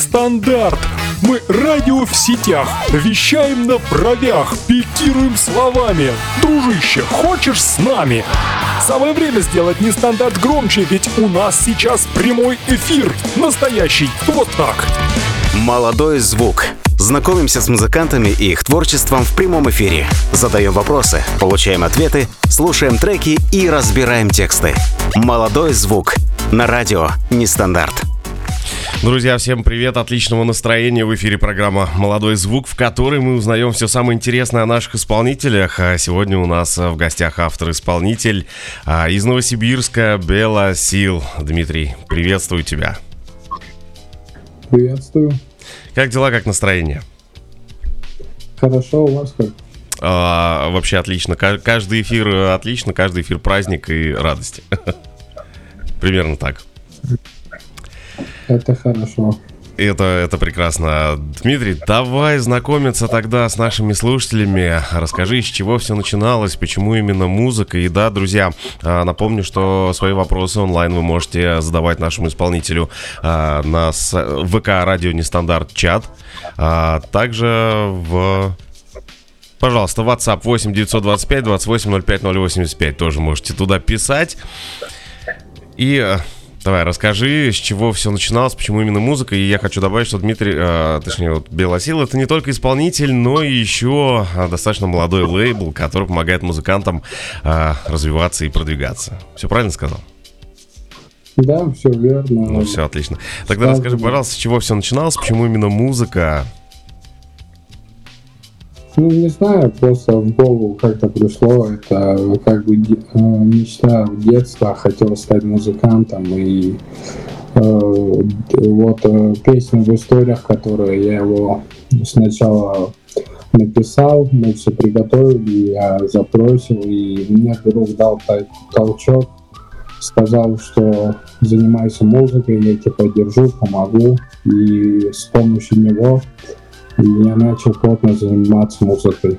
Нестандарт. Мы радио в сетях, вещаем на бровях, пикируем словами. Дружище, хочешь с нами? Самое время сделать Нестандарт громче, ведь у нас сейчас прямой эфир. Настоящий, вот так. Молодой звук. Знакомимся с музыкантами и их творчеством в прямом эфире. Задаем вопросы, получаем ответы, слушаем треки и разбираем тексты. Молодой звук. На радио Нестандарт. Друзья, всем привет, отличного настроения. В эфире программа «Молодой звук», в которой мы узнаем все самое интересное о наших исполнителях. Сегодня у нас в гостях автор-исполнитель из Новосибирска, Белосил. Дмитрий, приветствую тебя. Приветствую. Как дела, как настроение? Хорошо, у вас как? Вообще отлично. Каждый эфир отлично, каждый эфир праздник и радость. Примерно так. Это хорошо. Это прекрасно. Дмитрий, давай знакомиться тогда с нашими слушателями. Расскажи, с чего все начиналось, почему именно музыка. И да, друзья, напомню, что свои вопросы онлайн вы можете задавать нашему исполнителю на ВК радио Нестандарт чат. Также в... Пожалуйста, WhatsApp 8-925-28-05-085. Тоже можете туда писать. И... Давай, расскажи, с чего все начиналось, почему именно музыка. И я хочу добавить, что Дмитрий, Белосил, это не только исполнитель, но и еще достаточно молодой лейбл, который помогает музыкантам развиваться и продвигаться. Все правильно сказал? Да, все верно. Ну все, отлично. Тогда расскажи, пожалуйста, с чего все начиналось, почему именно музыка? Ну, не знаю, просто в голову как-то пришло, это как бы мечта детства, хотел стать музыкантом, и песня в историях, которую я его сначала написал, мы все приготовили, я запросил, и мне вдруг дал толчок, сказал, что занимайся музыкой, я тебя поддержу, помогу, и с помощью него... Я начал плотно заниматься музыкой.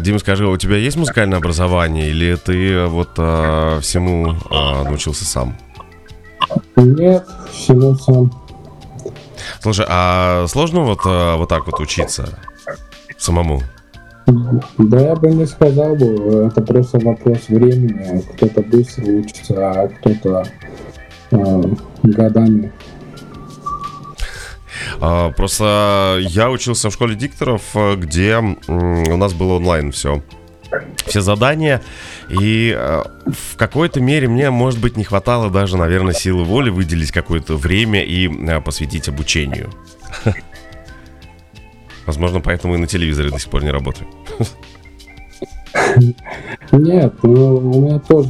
Дима, скажи, у тебя есть музыкальное образование, или ты всему научился сам? Нет, всему сам. Слушай, а сложно так учиться самому? Да я бы не сказал бы, это просто вопрос времени. Кто-то быстро учится, а кто-то годами. Просто я учился в школе дикторов, где у нас было онлайн все задания, и в какой-то мере мне, может быть, не хватало даже, наверное, силы воли выделить какое-то время и посвятить обучению. Возможно, поэтому и на телевизоре до сих пор не работаю. Нет, у меня тоже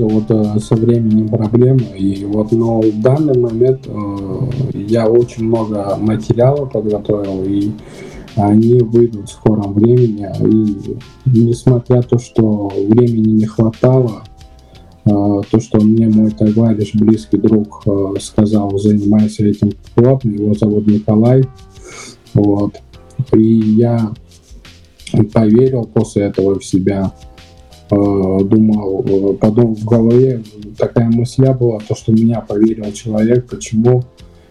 со временем проблемы, и но в данный момент я очень много материала подготовил, и они выйдут в скором времени, и несмотря на то, что времени не хватало, то, что мне мой товарищ, близкий друг сказал, занимайся этим плотно, его зовут Николай, и я поверил после этого в себя. Думал, потом в голове такая мысля была, то, что меня поверил человек, почему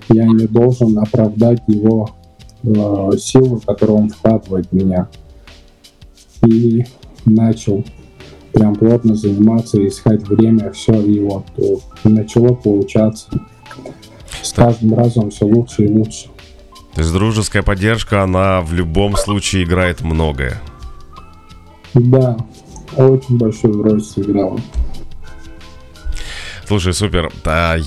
я не должен оправдать его силу, которую он вкладывает в меня. И начал прям плотно заниматься, искать время, все, и начало получаться. С каждым разом все лучше и лучше. То есть дружеская поддержка, она в любом случае играет многое. Да. Очень большую роль сыграла. Слушай, супер.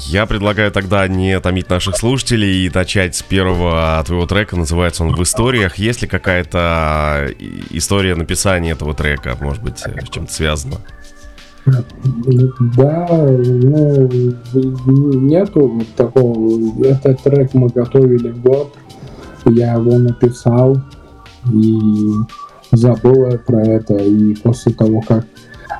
Я предлагаю тогда не томить наших слушателей и начать с первого твоего трека. Называется он «В историях». Есть ли какая-то история написания этого трека? Может быть, с чем-то связано? Да, нету такого. Этот трек мы готовили год. Я его написал и... забыл про это, и после того, как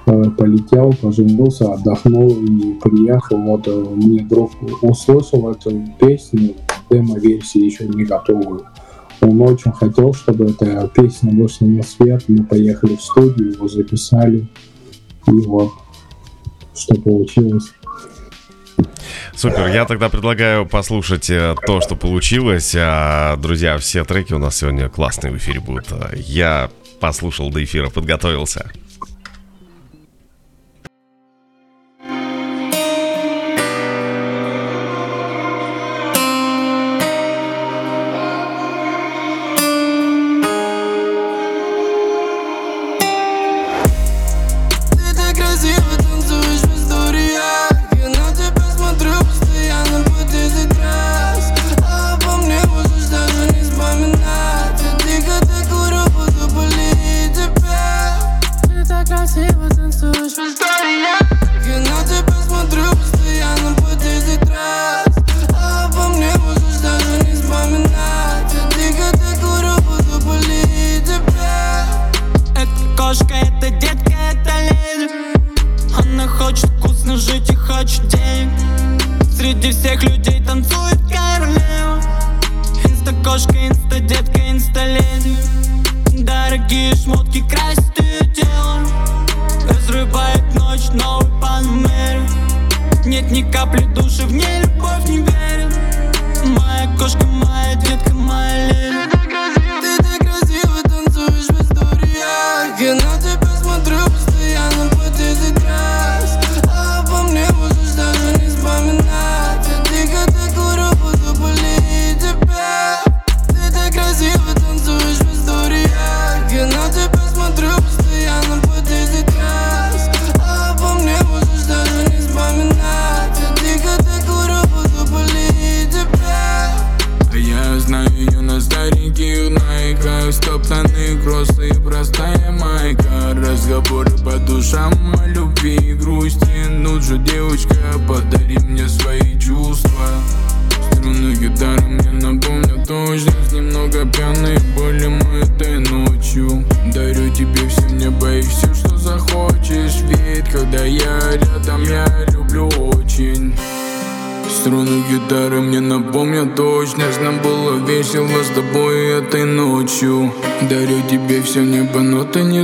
полетел, поженился, отдохнул и приехал, мне друг услышал эту песню, демо-версии еще не готовую. Он очень хотел, чтобы эта песня вышла на свет, мы поехали в студию, его записали, и что получилось. Супер, я тогда предлагаю послушать то, что получилось. Друзья, все треки у нас сегодня классные в эфире будут. Я послушал до эфира, подготовился.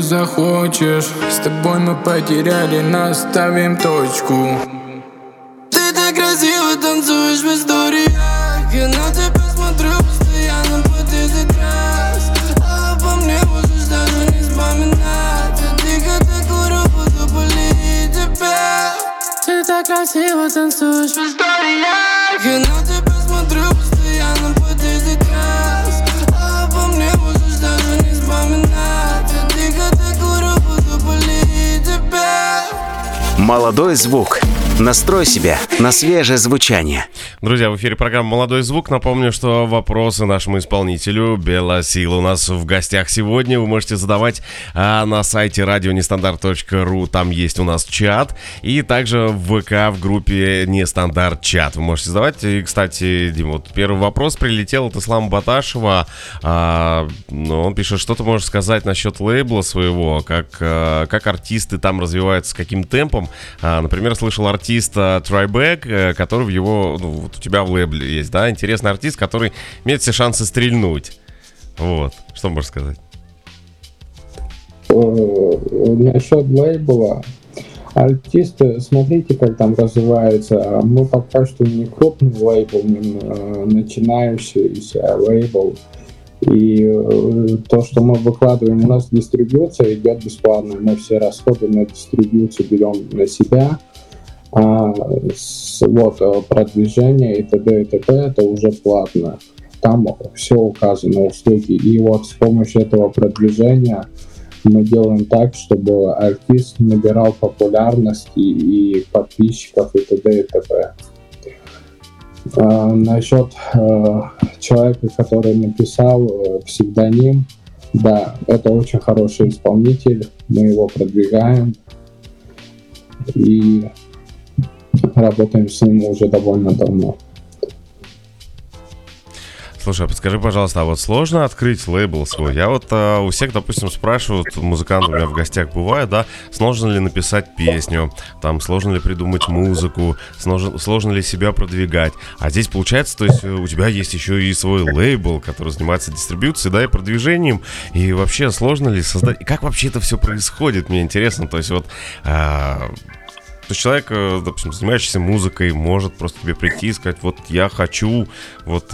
Захочешь, с тобой мы потеряли, наставим точку. Ты так красиво танцуешь в историях, я на тебя смотрю постоянно по 10 раз. А обо мне можешь даже не вспоминать, я тихо так курю, буду пылить тебя. Ты так красиво танцуешь в историях, я на тебя смотрю постоянно по 10 раз. А обо мне можешь даже не вспоминать. Молодой звук. Настрой себя на свежее звучание. Друзья, в эфире программа «Молодой звук». Напомню, что вопросы нашему исполнителю Белосил у нас в гостях сегодня. Вы можете задавать на сайте radio.nestandarт.ru. Там есть у нас чат. И также в ВК в группе «Нестандарт чат» вы можете задавать. И, кстати, Дим, вот первый вопрос прилетел от Ислама Баташева. Он пишет, что ты можешь сказать насчет лейбла своего, как артисты там развиваются, каким темпом. Например, слышал артиста Tryback, который в его... Ну, вот у тебя в лейбле есть, да? Интересный артист, который имеет все шансы стрельнуть. Вот. Что можешь сказать? Насчет лейбла. Артисты, смотрите, как там развиваются. Мы пока что не крупный лейбл, начинающийся лейбл. И то, что мы выкладываем, у нас дистрибьюция идет бесплатно. Мы все расходы на дистрибьюцию берем на себя. Продвижение и т.д. и т.п. это уже платно. Там все указано, услуги. И вот с помощью этого продвижения мы делаем так, чтобы артист набирал популярности и подписчиков и т.д. и т.п. Насчет человека, который написал псевдоним, да, это очень хороший исполнитель. Мы его продвигаем. И... работаем с ним уже довольно давно. Слушай, а подскажи, пожалуйста, а вот сложно открыть лейбл свой? Я вот у всех, допустим, спрашивают, музыканты у меня в гостях бывают, да, сложно ли написать песню, там, сложно ли придумать музыку, сложно ли себя продвигать. А здесь получается, то есть у тебя есть еще и свой лейбл, который занимается дистрибьюцией, да, и продвижением, и вообще сложно ли создать... Как вообще это все происходит, мне интересно, то есть вот... То есть человек, допустим, занимающийся музыкой, может просто тебе прийти и сказать: вот я хочу вот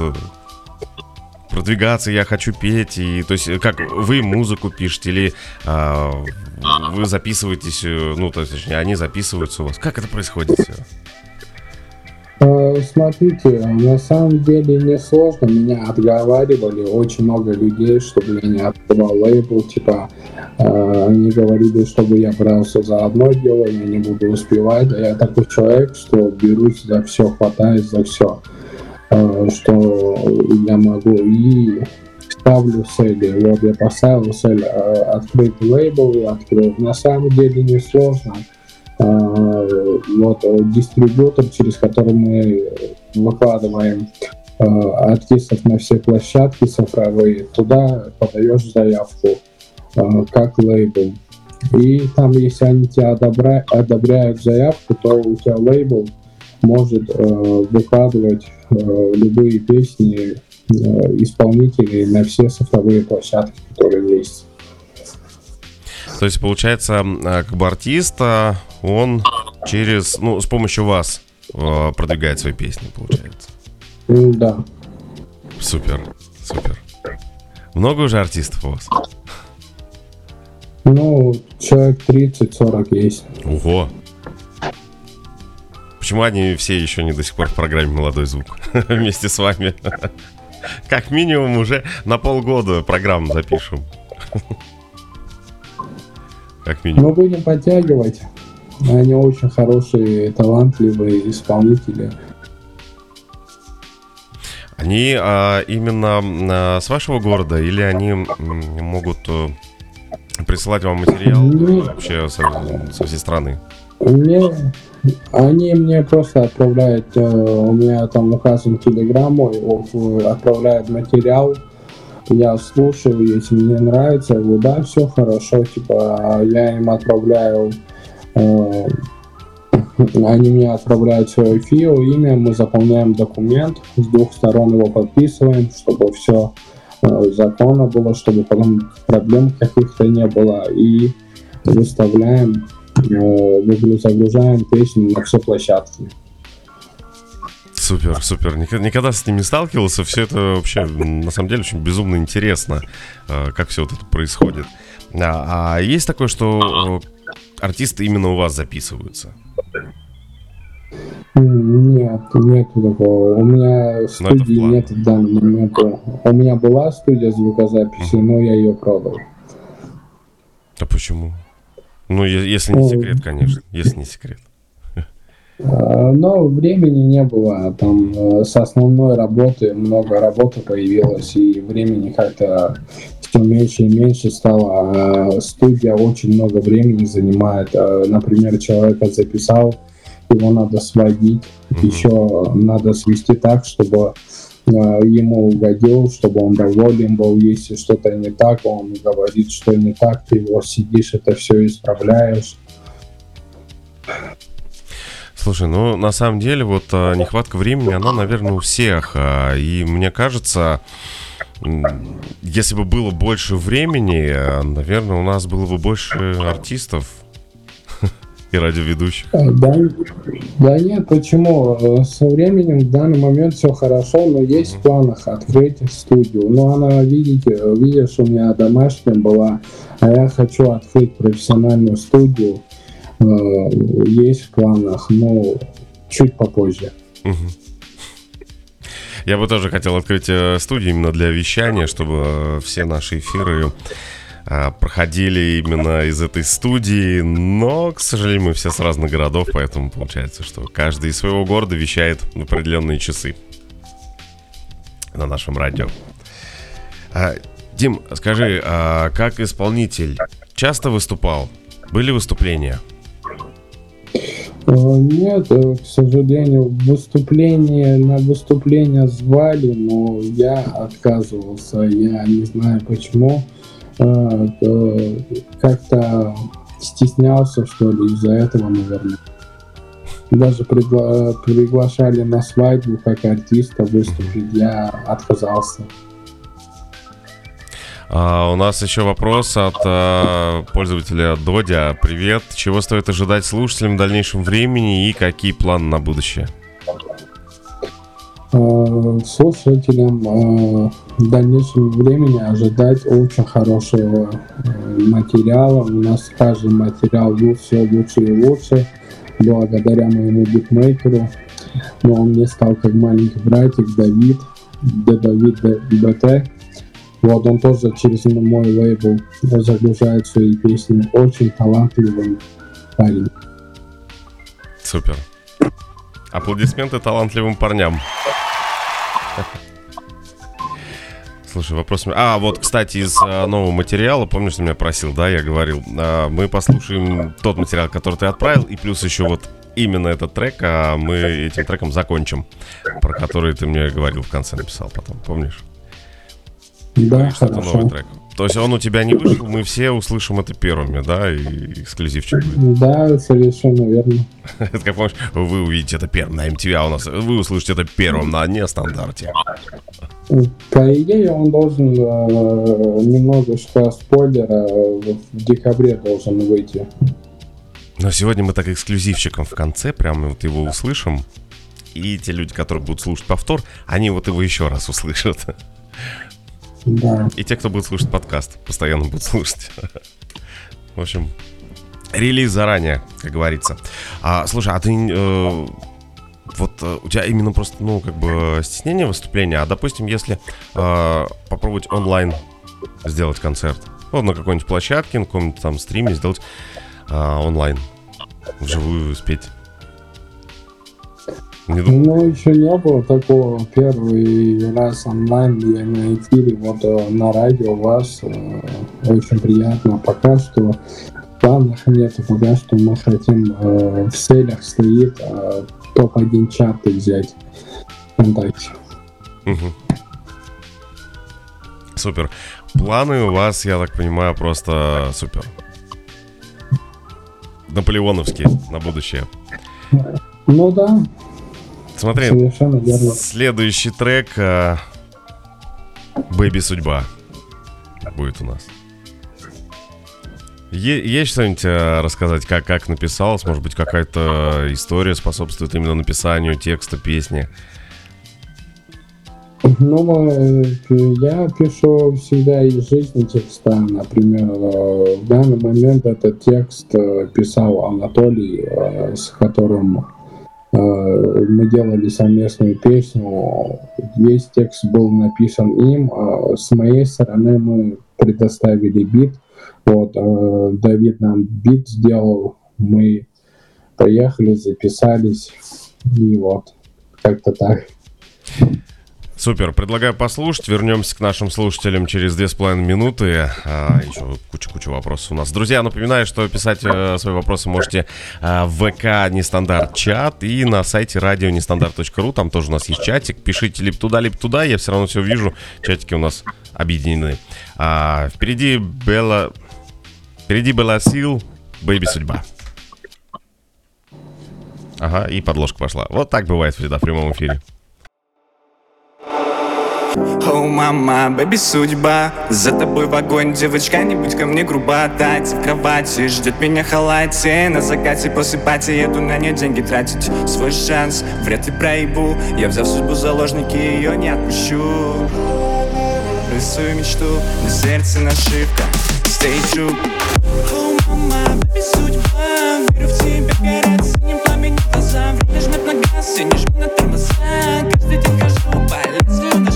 продвигаться, я хочу петь. И, то есть, как вы музыку пишете или вы записываетесь, ну, то есть, точнее, они записываются у вас. Как это происходит все? Смотрите, на самом деле не сложно. Меня отговаривали очень много людей, чтобы я не открывал лейбл. Типа, они говорили, чтобы я брался за одно дело, я не буду успевать. Я такой человек, что берусь за все, хватаюсь за все, что я могу, и ставлю цели. Вот я поставил цель открыть лейбл, и открыл. На самом деле не сложно. Вот дистрибьютор, через который мы выкладываем артистов на все площадки цифровые, туда подаешь заявку как лейбл. И там, если они тебя одобряют заявку, то у тебя лейбл может выкладывать любые песни исполнителей на все цифровые площадки, которые есть. То есть, получается, как бы артист, он через, ну, с помощью вас продвигает свои песни, получается. Да. Супер, супер. Много уже артистов у вас? Ну, человек 30-40 есть. Ого. Почему они все еще не до сих пор в программе «Молодой звук» вместе с вами? Как минимум уже на полгода программу запишем. Мы будем подтягивать. Они очень хорошие, талантливые исполнители. Они именно с вашего города, или они могут присылать вам материал вообще со всей страны? Они мне просто отправляют, у меня там указан телеграм мой, отправляют материал. Я слушаю, если мне нравится, я говорю, да, все хорошо, типа, я им отправляю, они мне отправляют свое фио, имя, мы заполняем документ, с двух сторон его подписываем, чтобы все законно было, чтобы потом проблем каких-то не было, и выставляем, загружаем песню на все площадки. Супер, супер. Никогда с ними не сталкивался. Все это вообще, на самом деле, очень безумно интересно, как все вот это происходит. А есть такое, что артисты именно у вас записываются? Нет, нет такого. У меня студии нет в данный момент. У меня была студия звукозаписи, но я ее продал. А почему? Ну, если не секрет, конечно. Если не секрет. Но времени не было, там с основной работы много работы появилось, и времени как-то все меньше и меньше стало. Студия очень много времени занимает. Например, человека записал, его надо сводить, еще надо свести так, чтобы ему угодил, чтобы он доволен был. Если что-то не так, он говорит, что не так, ты его сидишь, это все исправляешь. Слушай, ну на самом деле вот нехватка времени, она, наверное, у всех. И мне кажется, если бы было больше времени, наверное, у нас было бы больше артистов и радиоведущих. Да нет, почему? Со временем в данный момент все хорошо, но есть в планах открыть студию. Но она, видишь, у меня домашняя была, а я хочу открыть профессиональную студию. Есть в планах, но чуть попозже. Я бы тоже хотел открыть студию именно для вещания, чтобы все наши эфиры проходили именно из этой студии. Но, к сожалению, мы все с разных городов, поэтому получается, что каждый из своего города вещает в определенные часы на нашем радио. Дим, скажи, как исполнитель часто выступал? Были выступления? Нет, к сожалению, на выступления звали, но я отказывался, я не знаю почему, как-то стеснялся, что ли, из-за этого, наверное. Даже приглашали на свадьбу как артиста выступить, я отказался. У нас еще вопрос от пользователя Додя. Привет. Чего стоит ожидать слушателям в дальнейшем времени и какие планы на будущее? Слушателям в дальнейшем времени ожидать очень хорошего материала. У нас каждый материал все лучше и лучше, благодаря моему битмейкеру. Но он мне стал как маленький братик Давид, Давид БТ. Вот он тоже через мой лейбл загружает свои песни. Очень талантливый парень. Супер. Аплодисменты талантливым парням. Слушай, вопрос... А, вот, кстати, из нового материала, помнишь, ты меня просил, да, я говорил, мы послушаем тот материал, который ты отправил, и плюс еще вот именно этот трек, а мы этим треком закончим, про который ты мне говорил, в конце написал потом, помнишь? Да, что это новый трек. То есть он у тебя не вышел, мы все услышим это первыми, да, и эксклюзивчик будет. Да, совершенно верно. Это как помнишь, вы увидите это первым на MTV, а у нас вы услышите это первым на Нестандарте. По идее он должен немножечко спойлера в декабре должен выйти. Но сегодня мы так эксклюзивчиком в конце прямо вот его услышим, и те люди, которые будут слушать повтор, они вот его еще раз услышат. Да. И те, кто будет слушать подкаст, постоянно будут слушать. В общем, релиз заранее, как говорится. Слушай, а ты вот у тебя именно просто, ну, как бы стеснение выступления. А допустим, если попробовать онлайн сделать концерт, вот на какой-нибудь площадке, на каком-нибудь там стриме сделать онлайн, вживую спеть. Ну, еще не было такого. Первый раз онлайн я на эфире, вот на радио вас. Очень приятно. Пока что данных нет, пока что мы хотим, в целях стоит топ-1 чарт взять. ВКонтакте. Угу. Супер. Планы у вас, я так понимаю, просто супер. Наполеоновские на будущее. Ну да. Смотри, следующий трек «Бэби Судьба» будет у нас. Есть что-нибудь рассказать, как написалось? Может быть, какая-то история способствует именно написанию текста песни? Ну, я пишу всегда из жизни текста. Например, в данный момент этот текст писал Анатолий, с которым... мы делали совместную песню, весь текст был написан им, с моей стороны мы предоставили бит, вот, Давид нам бит сделал, мы поехали, записались, и вот, как-то так. Супер, предлагаю послушать, вернемся к нашим слушателям через 2,5 минуты, еще куча вопросов у нас. Друзья, напоминаю, что писать свои вопросы можете в ВК Нестандарт чат и на сайте радионестандарт.ру, там тоже у нас есть чатик, пишите либо туда, я все равно все вижу, чатики у нас объединены. Впереди Белосил, «Бэби Судьба». Ага, и подложка пошла, вот так бывает всегда в прямом эфире. Оу, мама, бэби, судьба. За тобой в огонь, девочка, не будь ко мне груба. Тать в кровати, ждет меня халате. На закате после пати еду на нее деньги тратить. Свой шанс, вряд ли проебу. Я взял судьбу заложники, ее не отпущу. Рисую мечту, на сердце нашивка Stay true. Оу, мама, бэби, судьба. Верю в тебя, горят синим пламенем глаза. Время жмет на газ, и не жми на тормоза. Каждый день хожу, болит слюна.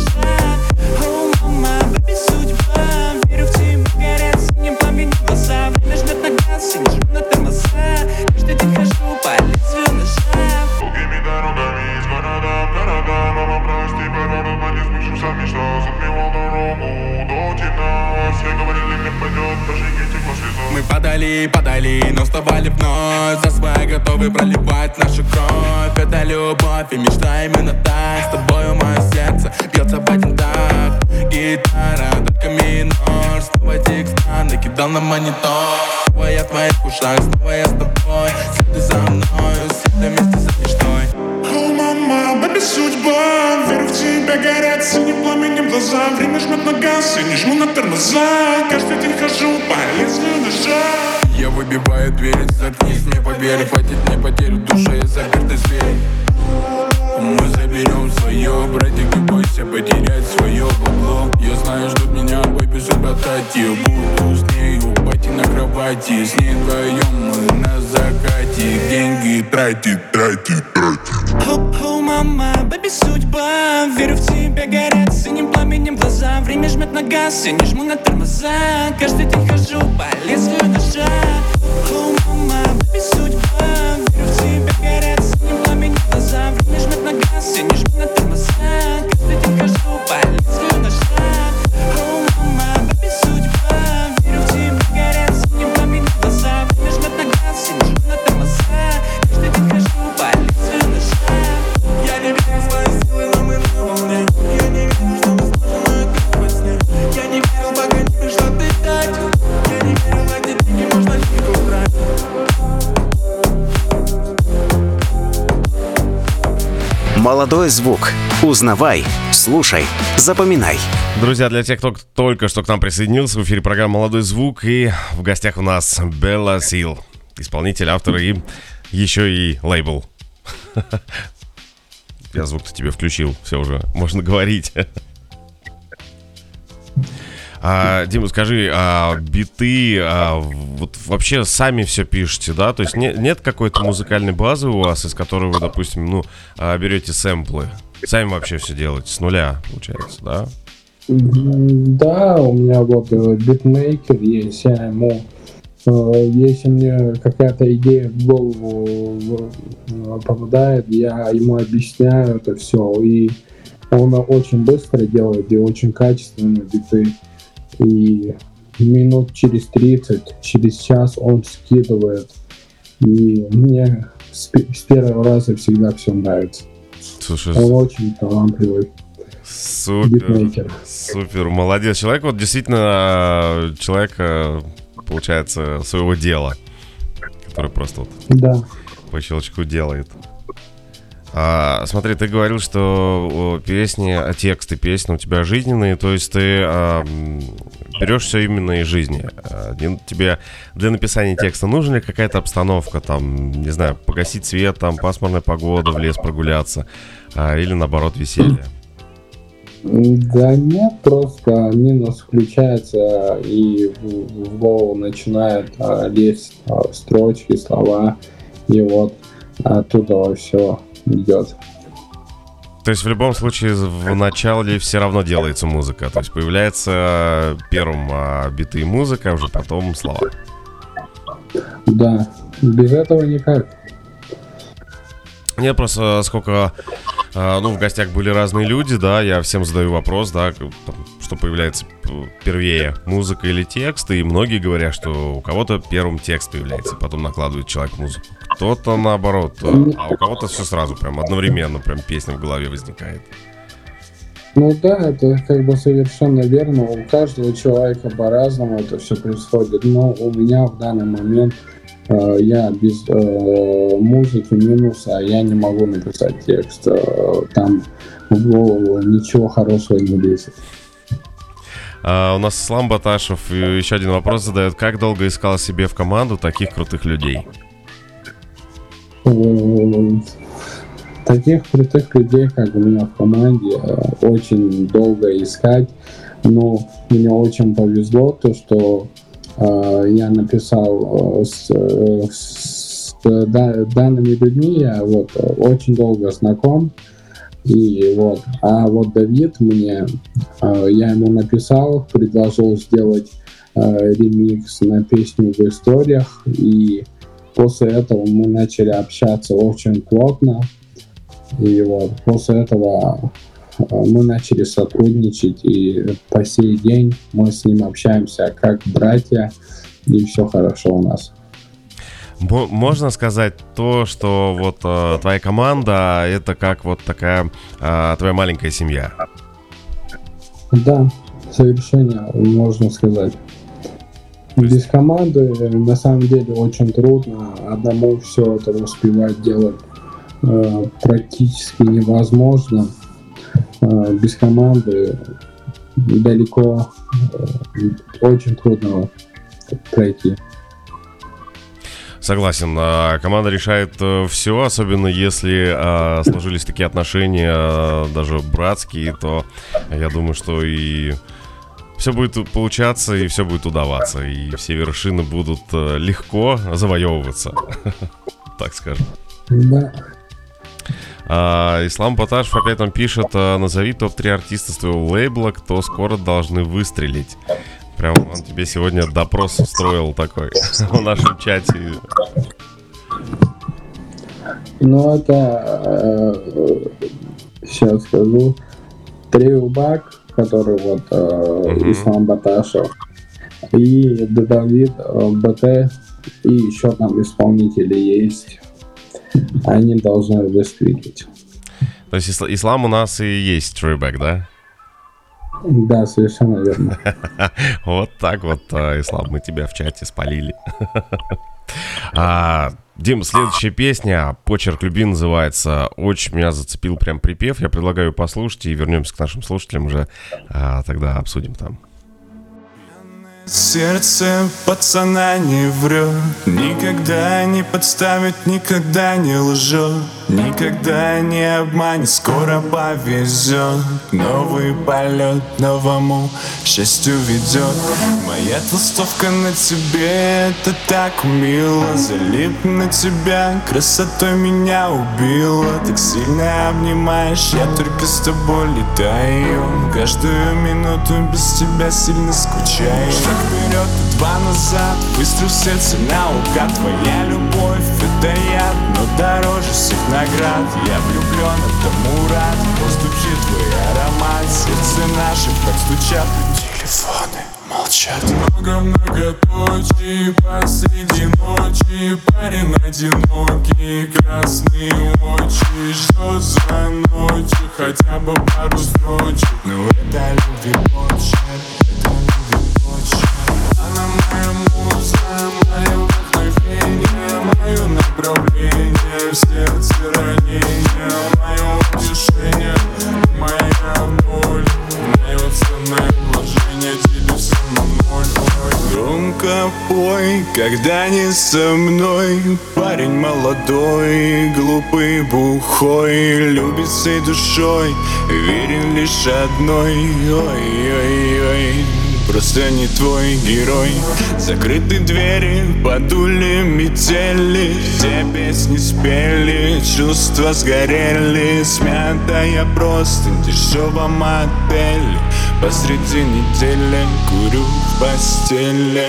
Мы подали, но вставали вновь. За свое готовы проливать нашу кровь. Это любовь и мечта именно так. С тобою мое сердце бьется в один такт. Гитара, только минор. Снова текст накидал на монитор. Снова я в твоих ушах, снова я с тобой. Следуй за мною, следуй вместе с мечтой. О, мама, бэби, судьба. Верю в тебя, горят синим пламенем. глаза, время жмет на газ, я не жму на тормоза. Каждый день хожу по лезвию ножа. Я выбиваю дверь, заткнись, не поверь. Хватит мне потерь в душе, я закрытый зверь. Мы заберем свое, братик, не бойся потерять свое бабло. Я знаю, ждут меня, бэби, судьба татья. Буду с ней упать на кровати. С ней вдвоем мы на закате. Деньги тратит. Хоу-хоу, мама, бэби, судьба. Верю в тебя, горят синим пламенем глаза. Время жмет на газ, я не жму на тормоза. Каждый день хожу по лезвию ножа. Хоу, мама, бэби, судьба. Верю в тебя, горят синим пламенем глаза. Время жмет на газ, я не жму на тормоза. Каждый день хожу по лезвию ножа. Хоу, мама, бэби, судьба. Верю в тебя, горят синим пламенем глаза. Время жмет на газ, я не жму на тормоза. Каждый день хожу по лезвию ножа. Я не верю в свои силы, но мы на волне. Я не верю, что мы сложены, как во сне. Я не верил, пока не пришло ты дать. Я не верил, а эти деньги можно легко убрать. Молодой звук. Узнавай, слушай, запоминай. Друзья, для тех, кто только что к нам присоединился, в эфире программа «Молодой звук». И в гостях у нас Белосил. Исполнитель, автор и еще и лейбл. Я звук-то тебе включил, все уже, можно говорить. Дима, скажи, биты, вот вообще сами все пишете, да? То есть нет какой-то музыкальной базы у вас, из которой вы, допустим, берете сэмплы? Сами вообще все делаете, с нуля, получается, да? Да, у меня вот битмейкер есть, я ему... Если мне какая-то идея в голову попадает, я ему объясняю это все, и он очень быстро делает и очень качественные биты. И минут через 30, через час он скидывает. И мне с первого раза всегда все нравится. Слушай, он очень талантливый. Супер, молодец. Человек, вот действительно, человек, получается, своего дела. Который просто вот по щелчку делает. Смотри, ты говорил, что тексты песни у тебя жизненные, то есть ты берешь все именно из жизни. Тебе для написания текста нужна ли какая-то обстановка, там, не знаю, погасить свет, там, пасмурная погода, в лес прогуляться, или наоборот веселье? Да нет, просто минус включается и в голову начинают лезть строчки, слова, и вот оттуда все идет. То есть в любом случае в начале все равно делается музыка, то есть появляется первым биты и музыка, а уже потом слова. Да, без этого никак. Нет, просто сколько, в гостях были разные люди, да, я всем задаю вопрос, да, что появляется первее, музыка или текст, и многие говорят, что у кого-то первым текст появляется, потом накладывает человек музыку. Кто-то наоборот, а у кого-то все сразу, прям одновременно, прям песня в голове возникает. Ну да, это как бы совершенно верно, у каждого человека по-разному это все происходит, но у меня в данный момент я без музыки минуса, я не могу написать текст, там в голову ничего хорошего не лезет. У нас Ислам Баташев еще один вопрос задает. Как долго искал себе в команду таких крутых людей? Таких крутых людей, как у меня в команде, очень долго искать. Но мне очень повезло то, что я написал с данными людьми, я вот очень долго знаком. И вот, Давид мне, я ему написал, предложил сделать ремикс на песню «В историях», и после этого мы начали общаться очень плотно, и вот после этого мы начали сотрудничать, и по сей день мы с ним общаемся как братья, и все хорошо у нас. Можно сказать то, что вот твоя команда — это как вот такая твоя маленькая семья? Да, совершенно можно сказать. Без команды на самом деле очень трудно, одному все это успевать делать практически невозможно. Без команды далеко, очень трудно пройти. Согласен, команда решает все, особенно если сложились такие отношения, даже братские, то я думаю, что и все будет получаться, и все будет удаваться, и все вершины будут легко завоевываться, так скажем. Да. Ислам Баташев опять нам пишет: назови топ-3 артиста своего лейбла, кто скоро должны выстрелить. Прям он тебе сегодня допрос устроил такой в нашем чате. Ну, это... сейчас скажу. Tryback, который вот Ислам Баташев, и Давид, БТ, и еще там исполнители есть. Они должны выстрелить. То есть Ислам у нас и есть Tryback, да? Да, совершенно верно. Вот так вот, Ислам, мы тебя в чате спалили. Дим, следующая песня, «Почерк любви» называется. Очень меня зацепил прям припев. Я предлагаю послушать и вернемся к нашим слушателям уже. Тогда обсудим там. Сердце пацана не врет, никогда не подставит, никогда не лжет, никогда не обманет, скоро повезет. Новый полет новому счастью ведет. Моя толстовка на тебе, это так мило. Залип на тебя, красотой меня убила. Так сильно обнимаешь, я только с тобой летаю. Каждую минуту без тебя сильно скучаю. Вперед и два назад, выстрел в сердце наука. Твоя любовь это яд, но дороже всех наград. Я влюблен, этому рад, постучит твой аромат. Сердце наши так стучат, телефоны молчат. Много-много точек посреди ночи. Парень одинокий, красные очи. Ждет за ночью хотя бы пару строчек. Но это любви больше, это любви. Она моя муза, мое вдохновение, мое направление в сердце ранения, мое утешение, моя боль, мое ценное вложение тебе со мной. Громко пой, когда не со мной. Парень молодой, глупый, бухой, любит всей душой, верен лишь одной. Ой-ой-ой. Просто не твой герой. Закрыты двери, подули метели. Все песни спели, чувства сгорели. Смятая простынь, дешёвый мотель. Посреди недели курю в постели.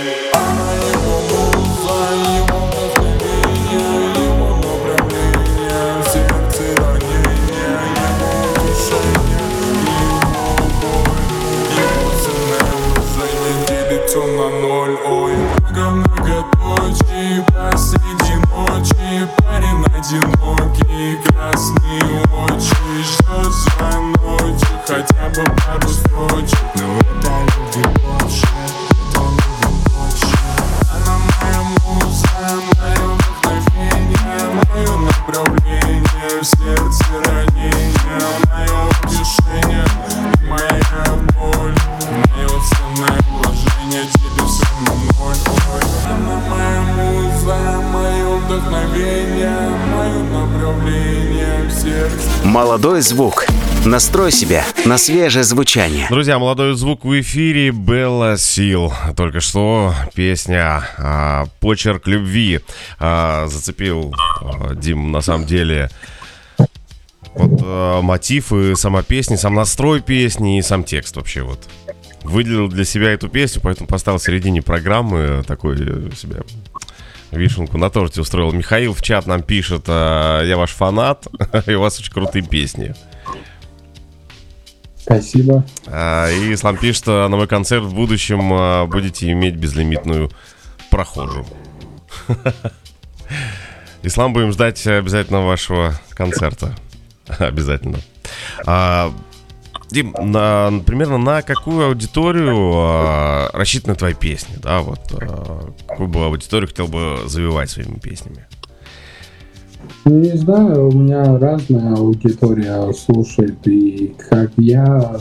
Много-много точек посреди ночи. Парень одинокий, красные очи. Ждет за ночью хотя бы пару строчек. Но это любви больше, это любви больше. Она моя муза, мое вдохновение, мое направление в сердце ранения, мое утешение, моя боль, мое ценное вложение тебе все. Она моя муза, мое вдохновение, мое направление в сердце. Молодой звук. Настрой себя на свежее звучание. Друзья, «Молодой звук» в эфире. Белосил. Только что песня «Почерк любви». Зацепил Дим, на самом деле... Вот мотив и сама песня, сам настрой песни и сам текст вообще вот. Выделил для себя эту песню, поэтому поставил в середине программы такую себе вишенку на торте устроил. Михаил в чат нам пишет: я ваш фанат, и у вас очень крутые песни. Спасибо. И Ислам пишет: на мой концерт в будущем будете иметь безлимитную прохожую. Ислам, будем ждать обязательно вашего концерта. Обязательно. Дим, примерно на какую аудиторию рассчитаны твои песни? Да, вот, какую бы аудиторию хотел бы завивать своими песнями? Не знаю, у меня разная аудитория слушает, и как я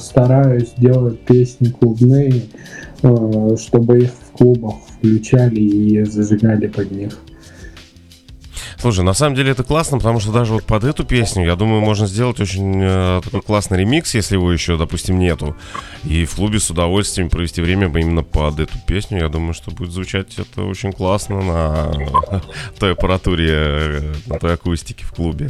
стараюсь делать песни клубные, чтобы их в клубах включали и зажигали под них. Слушай, на самом деле это классно, потому что даже вот под эту песню, я думаю, можно сделать очень такой классный ремикс, если его еще, допустим, нету. И в клубе с удовольствием провести время именно под эту песню. Я думаю, что будет звучать это очень классно на той аппаратуре, на той акустике в клубе.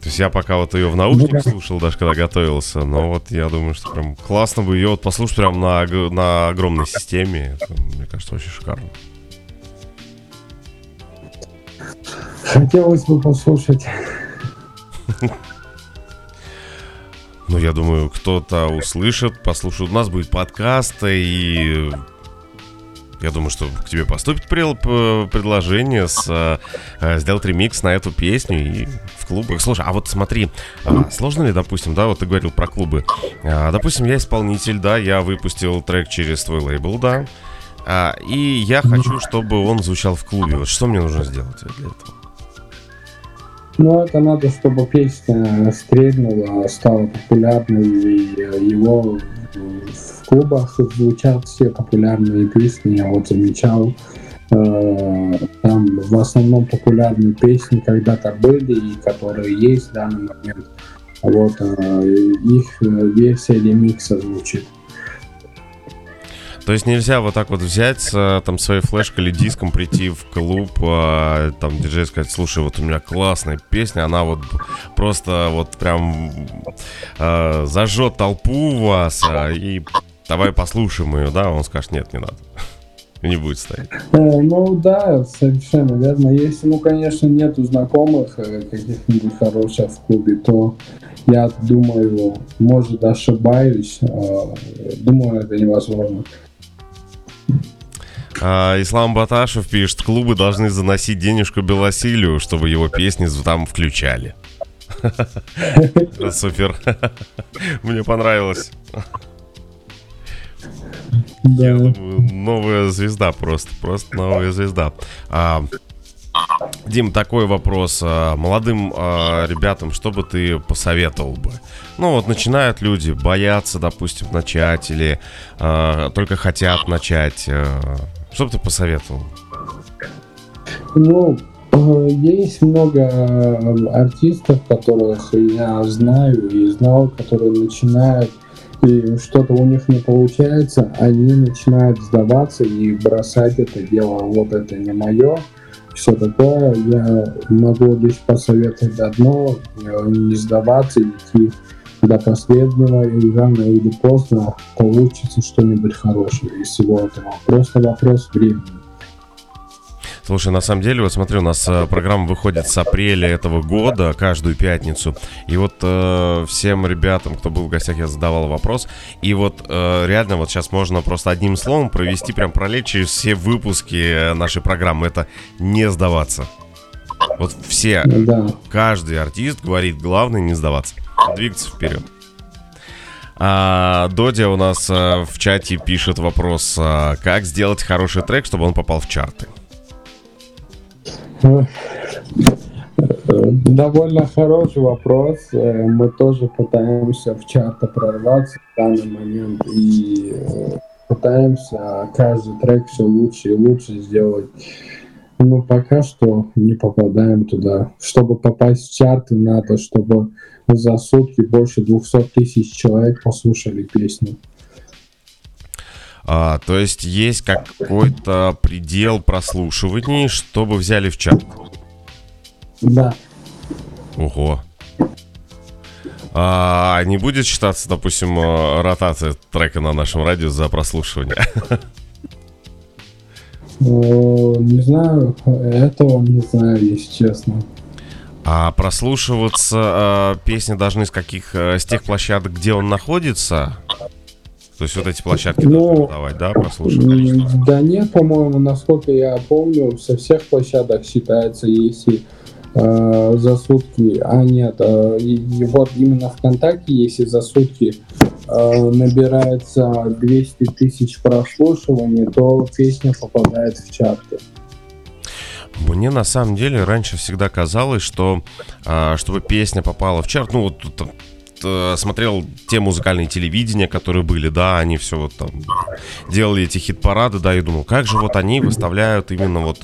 То есть я пока вот ее в наушниках слушал, даже когда готовился, но вот я думаю, что прям классно бы ее вот послушать прям на огромной системе. Это, мне кажется, очень шикарно. Хотелось бы послушать. Ну, я думаю, кто-то услышит, послушает. У нас будет подкаст, и я думаю, что к тебе поступит предложение сделать ремикс на эту песню и в клубах. Слушай, а вот смотри, сложно ли, допустим, да, вот ты говорил про клубы. Допустим, я исполнитель, да, я выпустил трек через твой лейбл, да. И я хочу, чтобы он звучал в клубе. Вот что мне нужно сделать для этого? Ну, это надо, чтобы песня стрельнула, стала популярной, и его в клубах звучат все популярные песни. Я вот замечал, там в основном популярные песни когда-то были, и которые есть в данный момент. Вот их версия ремикса звучит. То есть нельзя вот так вот взять, там, своей флешкой или диском прийти в клуб, там, диджей сказать: слушай, вот у меня классная песня, она вот просто вот прям зажжет толпу у вас, и давай послушаем ее, да? Он скажет: нет, не надо. Не будет стоять. Ну да, совершенно верно. Если, ну, конечно, нету знакомых каких-нибудь хороших в клубе, то... Я думаю, может, ошибаюсь. Думаю, это невозможно. Ислам Баташев пишет: клубы должны заносить денежку Белосилю, чтобы его песни там включали. Супер. Мне понравилось. Я думаю, новая звезда просто. Просто новая звезда. Дим, такой вопрос. Молодым ребятам что бы ты посоветовал бы? Ну вот начинают люди, боятся, допустим, начать, или только хотят начать. Что бы ты посоветовал? Ну, есть много артистов, которых я знаю и знал, которые начинают, и что-то у них не получается. Они начинают сдаваться и бросать это дело. Вот это не мое. Все такое. Я могу лишь посоветовать одно: не сдаваться, идти до последнего, и рано или поздно получится что-нибудь хорошее из всего этого. Просто вопрос времени. Слушай, на самом деле, вот смотри, у нас программа выходит с апреля этого года, каждую пятницу. И вот всем ребятам, кто был в гостях, я задавал вопрос. И вот реально вот сейчас можно просто одним словом провести, прям пролечь через все выпуски нашей программы. Это не сдаваться. Вот все, да. Каждый артист говорит: главное не сдаваться, двигаться вперед. Додя у нас в чате пишет вопрос: как сделать хороший трек, чтобы он попал в чарты? Довольно хороший вопрос. Мы тоже пытаемся в чарты прорваться в данный момент и пытаемся каждый трек все лучше и лучше сделать. Но пока что не попадаем туда. Чтобы попасть в чарты, надо, чтобы за сутки больше 200 000 человек послушали песню. То есть есть какой-то предел прослушиваний, чтобы взяли в чат? Да. Ого. Не будет считаться, допустим, ротация трека на нашем радио за прослушивание? Не знаю, этого не знаю, если честно. А прослушиваться песни должны с тех площадок, где он находится? То есть вот эти площадки должны давать, да, прослушивать количество? Да нет, по-моему, насколько я помню, со всех площадок считается, если за сутки... А нет, и вот именно ВКонтакте, если за сутки набирается 200 000 прослушиваний, то песня попадает в чарты. Мне на самом деле раньше всегда казалось, что чтобы песня попала в чарт, ну вот тут смотрел те музыкальные телевидения, которые были, да, они все вот там делали эти хит-парады, да, и думал, как же вот они выставляют именно вот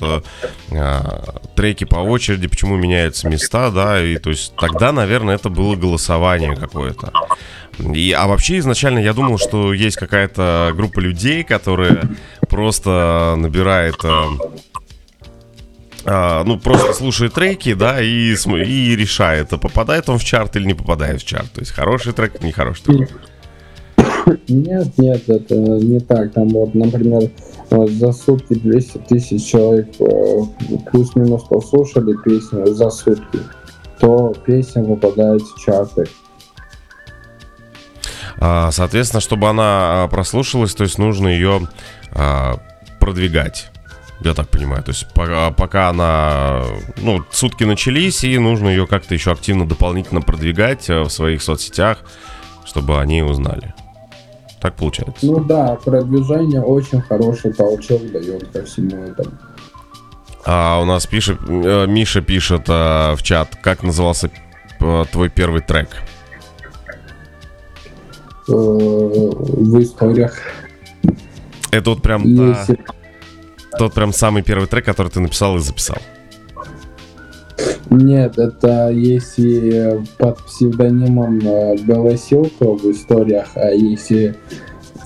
треки по очереди, почему меняются места, да, и то есть тогда, наверное, это было голосование какое-то. А вообще изначально я думал, что есть какая-то группа людей, которая просто набирает... ну, просто слушает треки, да, и решает, попадает он в чарт или не попадает в чарт. То есть хороший трек или нехороший трек. Нет, это не так. Там вот, например, за сутки 200 тысяч человек плюс-минус послушали песню за сутки, то песня попадает в чарты. Соответственно, чтобы она прослушалась, то есть нужно ее продвигать. Я так понимаю, то есть пока она, ну, сутки начались, и нужно ее как-то еще активно дополнительно продвигать в своих соцсетях, чтобы они узнали. Так получается? Ну да, продвижение очень хороший толчок дает ко всему этому. А у нас пишет, Миша пишет в чат, как назывался твой первый трек? В историях. Это вот прям... Тот прям самый первый трек, который ты написал и записал? Нет, это если под псевдонимом Белосил, то в историях, а если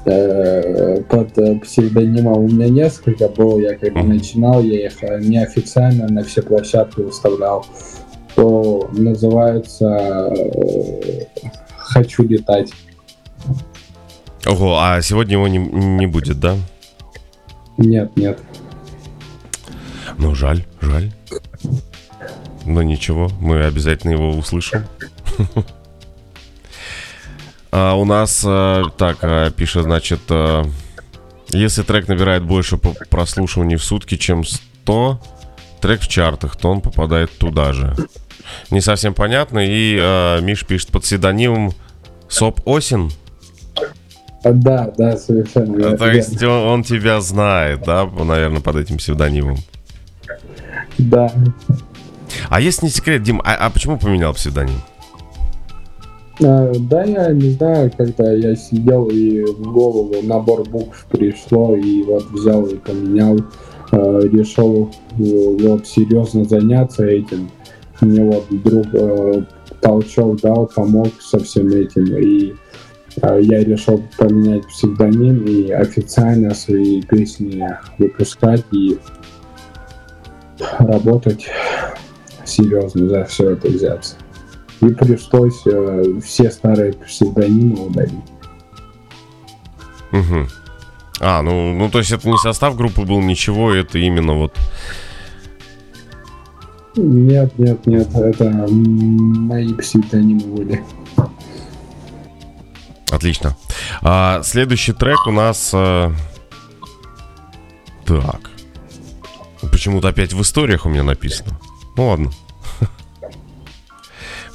под псевдонимом у меня несколько было, я когда начинал, я их неофициально на все площадки выставлял, то называется «Хочу летать». Ого, а сегодня его не будет, да? Нет. Ну, жаль. Но ничего, мы обязательно его услышим. У нас, так, пишет, значит, если трек набирает больше прослушиваний в сутки, чем 100, трек в чартах, то он попадает туда же. Не совсем понятно, и Миш пишет под псевдонимом Соп Осин. Да, совершенно. То есть он тебя знает, да, наверное, под этим псевдонимом? Да. А если не секрет, Дим, а почему поменял псевдоним? Да, я не знаю, когда я сидел и в голову набор букв пришло, и вот взял и поменял, решил вот серьезно заняться этим. Мне вот вдруг толчок дал, помог со всем этим, и я решил поменять псевдоним и официально свои песни выпускать и работать серьезно, за все это взяться. И пришлось все старые псевдонимы удалить. Угу. Ну то есть это не состав группы был, ничего, это именно вот... Нет, это мои псевдонимы были. Отлично. Следующий трек у нас... Так. Почему-то опять в историях у меня написано. Ну ладно.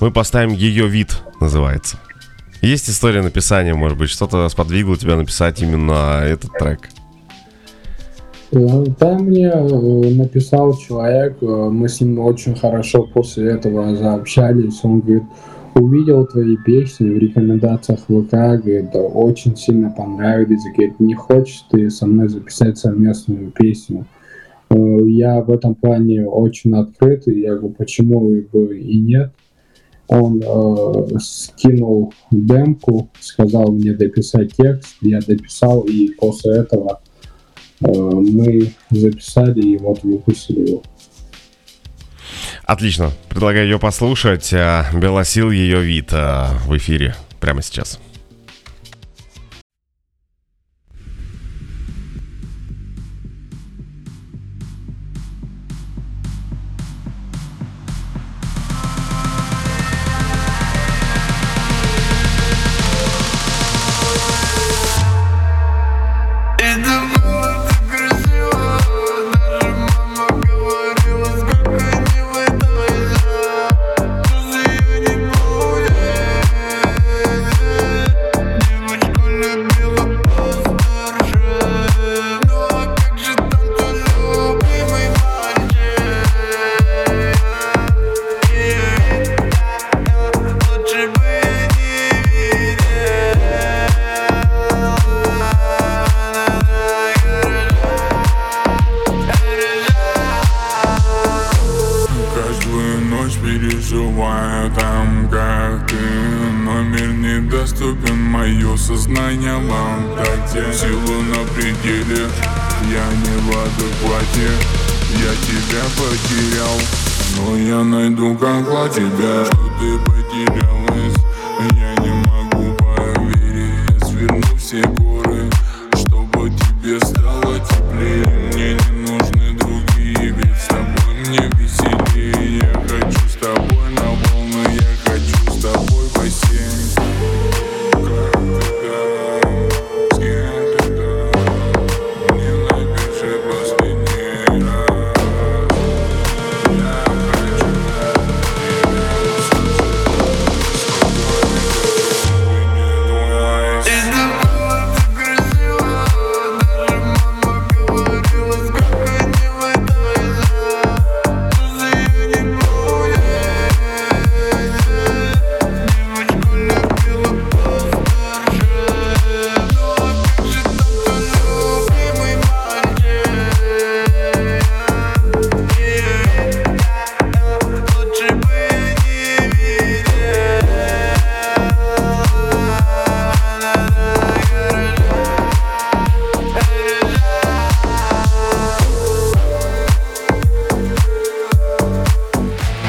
Мы поставим «Ее вид» называется. Есть история написания, может быть? Что-то сподвигло тебя написать именно этот трек? Да, мне написал человек. Мы с ним очень хорошо после этого заобщались. Он говорит... Увидел твои песни в рекомендациях ВК, говорит, очень сильно понравились, говорит, не хочешь ты со мной записать совместную песню? Я в этом плане очень открыт, и я говорю, почему бы и нет. Он скинул демку, сказал мне дописать текст, я дописал, и после этого мы записали и вот выпустили его. Отлично. Предлагаю ее послушать. Белосил, «Ее вид» в эфире прямо сейчас. доступен, мое сознание лампа, силу на пределе, я не в адеквате, я тебя потерял, но я найду, как для тебя, что ты потерялась, я не могу поверить, я сверну все горы, чтобы тебе стало теплее, мне не нужны другие, ведь с тобой мне веселее, я хочу с тобой на волну, я хочу с тобой в бассейн.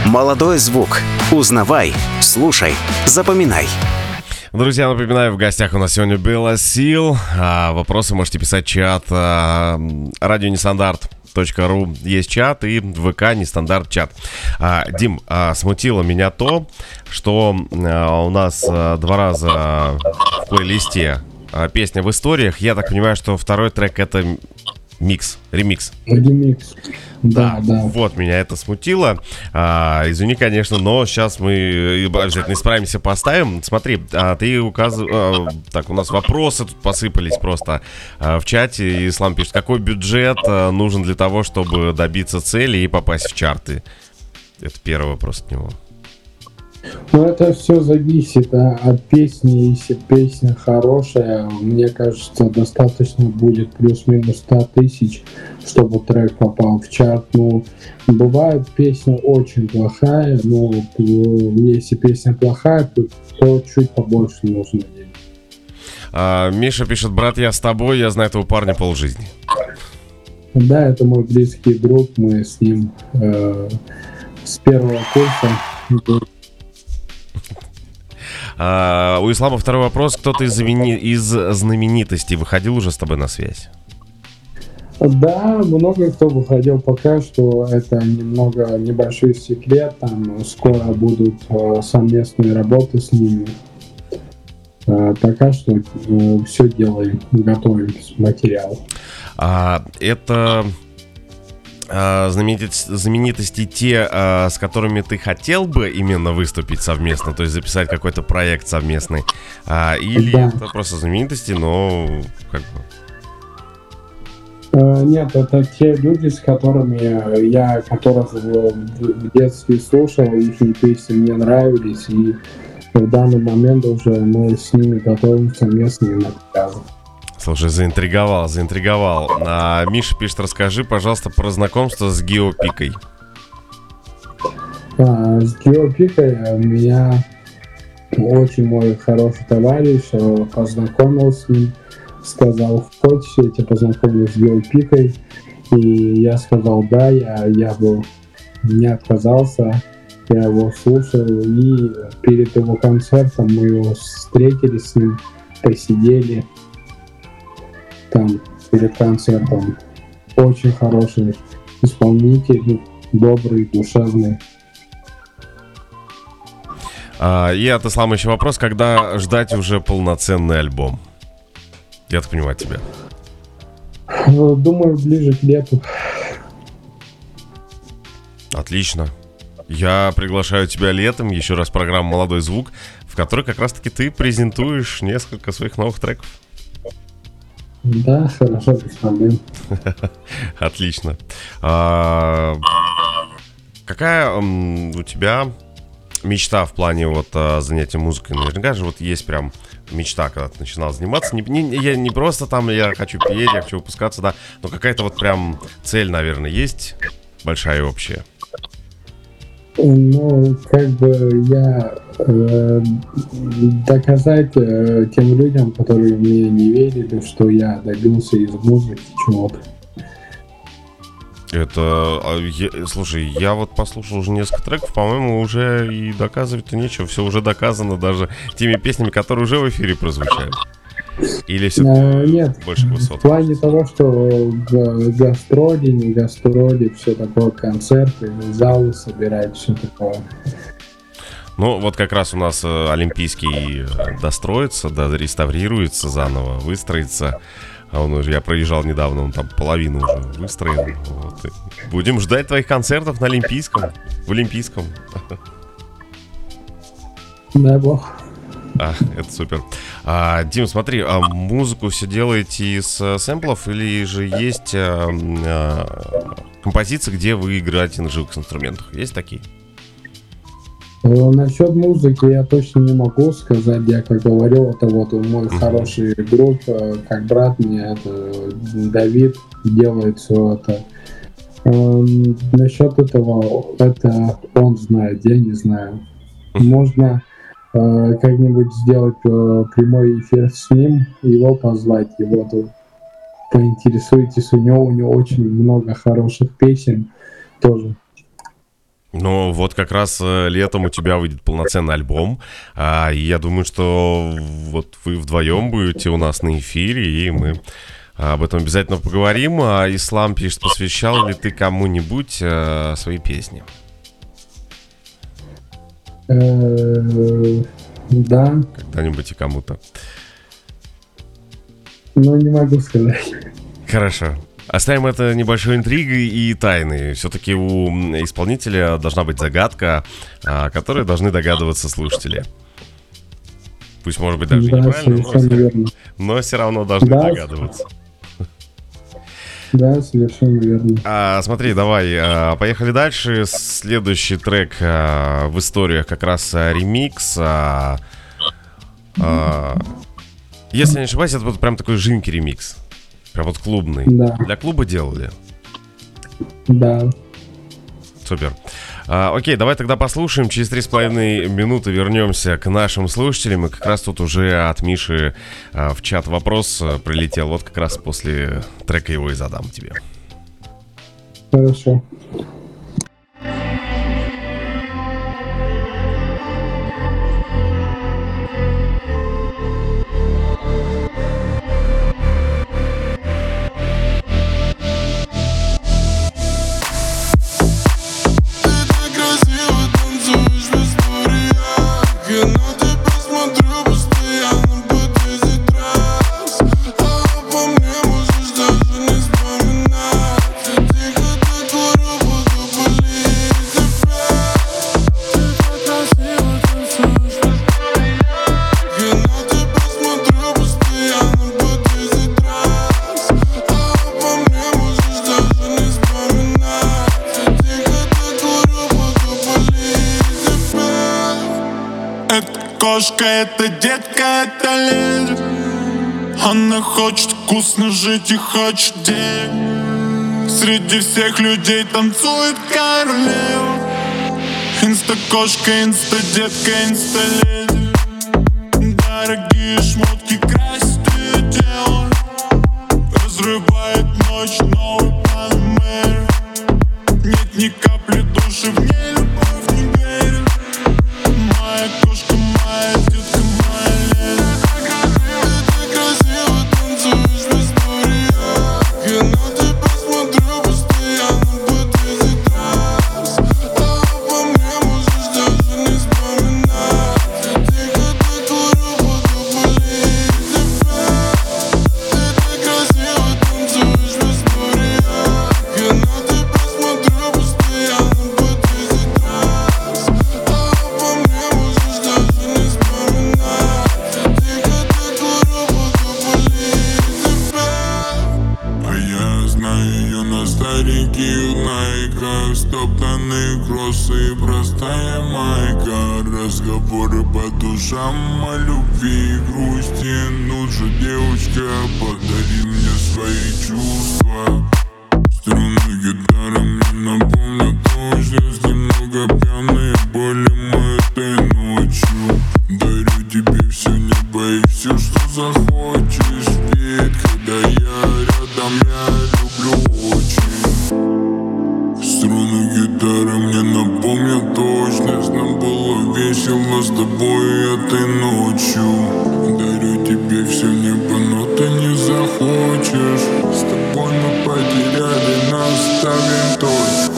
Молодой звук. Узнавай, слушай, запоминай. Друзья, напоминаю, в гостях у нас сегодня Белосил. Вопросы можете писать в чат радионестандарт.ру. Есть чат и ВК Нестандарт чат. Дим, смутило меня то, что у нас два раза в плейлисте песня в историях. Я так понимаю, что второй трек это... Ремикс. Да. Вот меня это смутило. Извини, конечно, но сейчас мы обязательно исправимся, поставим. Смотри, ты указывал... Так, у нас вопросы тут посыпались просто в чате. Ислам пишет, какой бюджет нужен для того, чтобы добиться цели и попасть в чарты? Это первый вопрос от него. Ну, это все зависит от песни. Если песня хорошая, мне кажется, достаточно будет плюс-минус 100 тысяч, чтобы трек попал в чарт. Ну, бывает песня очень плохая, но если песня плохая, то чуть побольше нужно денег. Миша пишет, брат, я с тобой, я знаю этого парня полжизни. Да, это мой близкий друг, мы с ним с первого курса. У Ислама второй вопрос. Кто-то из знаменитостей выходил уже с тобой на связь? Да, много кто выходил. Пока что это немного небольшой секрет. Там скоро будут совместные работы с ними. Пока что все делаем, готовим материал. Это... знаменитости те, с которыми ты хотел бы именно выступить совместно, то есть записать какой-то проект совместный, или да. Это просто знаменитости, но как бы... Нет, это те люди, с которыми я, которых в детстве слушал, их песни мне нравились, и в данный момент уже мы с ними готовим совместные материалы. Слушай, заинтриговал. Миша пишет, расскажи, пожалуйста, про знакомство с Геопикой. С Геопикой меня очень мой хороший товарищ познакомил с ним, сказал, хочешь, я тебя познакомлю с Геопикой. И я сказал, да, я был, не отказался, я его слушал. И перед его концертом мы его встретились с ним, посидели. Там перед концертом очень хороший исполнитель, добрый, душевный. И от Ислама еще вопрос, когда ждать уже полноценный альбом? Я так понимаю тебя. Думаю, ближе к лету. Отлично. Я приглашаю тебя летом еще раз в программу «Молодой звук», в которой как раз-таки ты презентуешь несколько своих новых треков. Да, хорошо, без проблем. Отлично. Какая у тебя мечта в плане вот занятия музыкой? Наверняка же вот есть прям мечта, когда ты начинал заниматься. Я не просто там, я хочу петь, я хочу выпускаться, да. Но какая-то вот прям цель, наверное, есть большая и общая. Ну, как бы я доказать тем людям, которые мне не верили, что я добился из музыки чего-то. Это, слушай, я вот послушал уже несколько треков, по-моему, уже и доказывать-то нечего. Все уже доказано даже теми песнями, которые уже в эфире прозвучают. Или все-таки нет, больше высот? В плане того, что гастроли, не гастроли, все такое, концерты, залы собирать, все такое. Ну, вот как раз у нас Олимпийский достроится, реставрируется заново, выстроится. А он уже, я проезжал недавно, он там половину уже выстроен. Вот. Будем ждать твоих концертов на Олимпийском. В Олимпийском. Дай бог. Это супер. Дим, смотри, а музыку все делаете из сэмплов или же есть композиции, где вы играете на живых инструментах? Есть такие? Насчет музыки я точно не могу сказать, я как говорил, это вот мой хороший друг, как брат мне, это Давид, делает все это. Насчет этого, это он знает, я не знаю. Можно как-нибудь сделать прямой эфир с ним, его позвать, его тут поинтересуйтесь, у него очень много хороших песен тоже. Ну, вот как раз летом у тебя выйдет полноценный альбом, и я думаю, что вот вы вдвоем будете у нас на эфире, и мы об этом обязательно поговорим. Ислам пишет, посвящал ли ты кому-нибудь свои песни? Да. Когда-нибудь и кому-то. Ну, не могу сказать. Хорошо. Оставим это небольшой интригой и тайной. Все-таки у исполнителя должна быть загадка, о которой должны догадываться слушатели. Пусть, может быть, даже неправильно, но все равно должны догадываться. Да, совершенно верно. Смотри, давай, поехали дальше. Следующий трек в историях как раз ремикс. Если не ошибаюсь, это вот прям такой жинкий ремикс. Прям вот клубный. Да. Для клуба делали? Да. Супер. Окей, давай тогда послушаем. Через 3,5 минуты вернемся к нашим слушателям. И как раз тут уже от Миши в чат вопрос прилетел. Вот как раз после трека его и задам тебе. Хорошо. Это детка, это лень. Она хочет вкусно жить и хочет денег. Среди всех людей танцует королева. Инстакошка, инстадетка, инсталеди. Дорогие шмотки красят ее тело. Разрывает ночь новый панмер. Нет ни капли души в ней. Струнная гитара мне напомнит, что здесь немного прям. захочешь, ведь когда я рядом, я люблю очень. Струны гитары мне напомнят точность. Нам было весело с тобой этой ночью. Дарю тебе все небо, но ты не захочешь. С тобой мы потеряли нас, ставим точку.